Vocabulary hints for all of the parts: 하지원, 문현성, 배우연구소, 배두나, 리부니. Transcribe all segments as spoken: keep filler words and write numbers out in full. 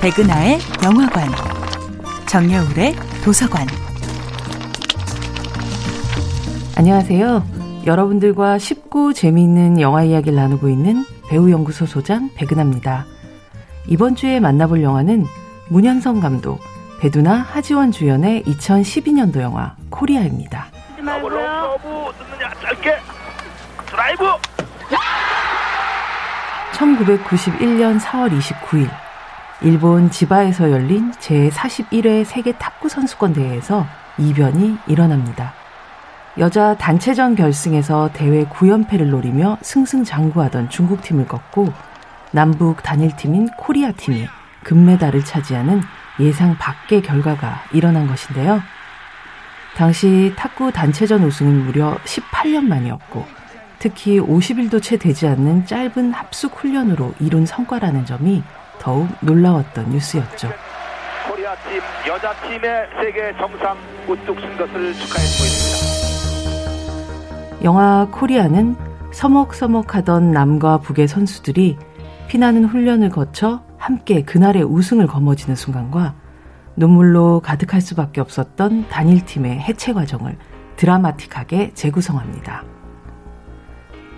배그나의 영화관, 정여울의 도서관. 안녕하세요. 여러분들과 쉽고 재미있는 영화 이야기를 나누고 있는 배우연구소 소장 배그나입니다. 이번 주에 만나볼 영화는 문현성 감독, 배두나, 하지원 주연의 이천십이 년도 영화 코리아입니다. 더블로 서브 넣느냐, 짧게 드라이브. 천구백구십일 년 사월 이십구일 일본 지바에서 열린 제사십일 회 세계 탁구 선수권 대회에서 이변이 일어납니다. 여자 단체전 결승에서 대회 구 연패를 노리며 승승장구하던 중국팀을 꺾고 남북 단일팀인 코리아팀이 금메달을 차지하는 예상 밖의 결과가 일어난 것인데요. 당시 탁구 단체전 우승은 무려 십팔 년 만이었고 특히 오십 일도 채 되지 않는 짧은 합숙 훈련으로 이룬 성과라는 점이 더욱 놀라웠던 뉴스였죠. 코리아팀 여자팀의 세계 정상 우뚝 선 것을 축하했습니다. 영화 코리아는 서먹서먹하던 남과 북의 선수들이 피나는 훈련을 거쳐 함께 그날의 우승을 거머쥐는 순간과 눈물로 가득할 수밖에 없었던 단일팀의 해체 과정을 드라마틱하게 재구성합니다.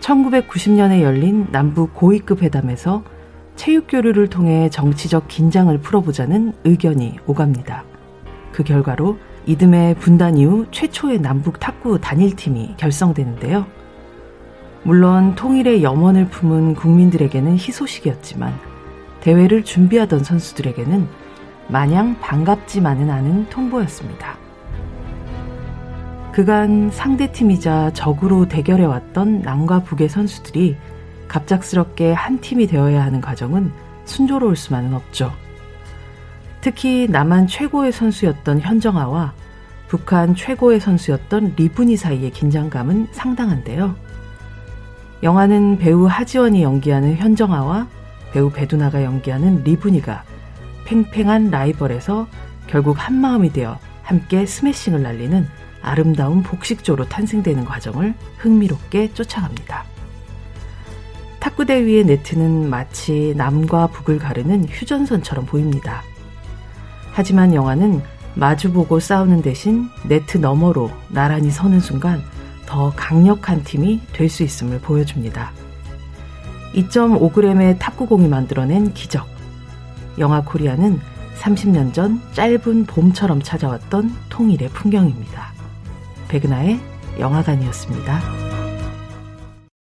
천구백구십 년에 열린 남북 고위급 회담에서 체육교류를 통해 정치적 긴장을 풀어보자는 의견이 오갑니다. 그 결과로 이듬해 분단 이후 최초의 남북 탁구 단일팀이 결성되는데요. 물론 통일의 염원을 품은 국민들에게는 희소식이었지만 대회를 준비하던 선수들에게는 마냥 반갑지만은 않은 통보였습니다. 그간 상대팀이자 적으로 대결해왔던 남과 북의 선수들이 갑작스럽게 한 팀이 되어야 하는 과정은 순조로울 수만은 없죠. 특히 남한 최고의 선수였던 현정아와 북한 최고의 선수였던 리부니 사이의 긴장감은 상당한데요. 영화는 배우 하지원이 연기하는 현정아와 배우 배두나가 연기하는 리부니가 팽팽한 라이벌에서 결국 한마음이 되어 함께 스매싱을 날리는 아름다운 복식조로 탄생되는 과정을 흥미롭게 쫓아갑니다. 탁구대 위의 네트는 마치 남과 북을 가르는 휴전선처럼 보입니다. 하지만 영화는 마주보고 싸우는 대신 네트 너머로 나란히 서는 순간 더 강력한 팀이 될 수 있음을 보여줍니다. 이 점 오 그램의 탁구공이 만들어낸 기적. 영화 코리아는 삼십 년 전 짧은 봄처럼 찾아왔던 통일의 풍경입니다. 배그나의 영화관이었습니다.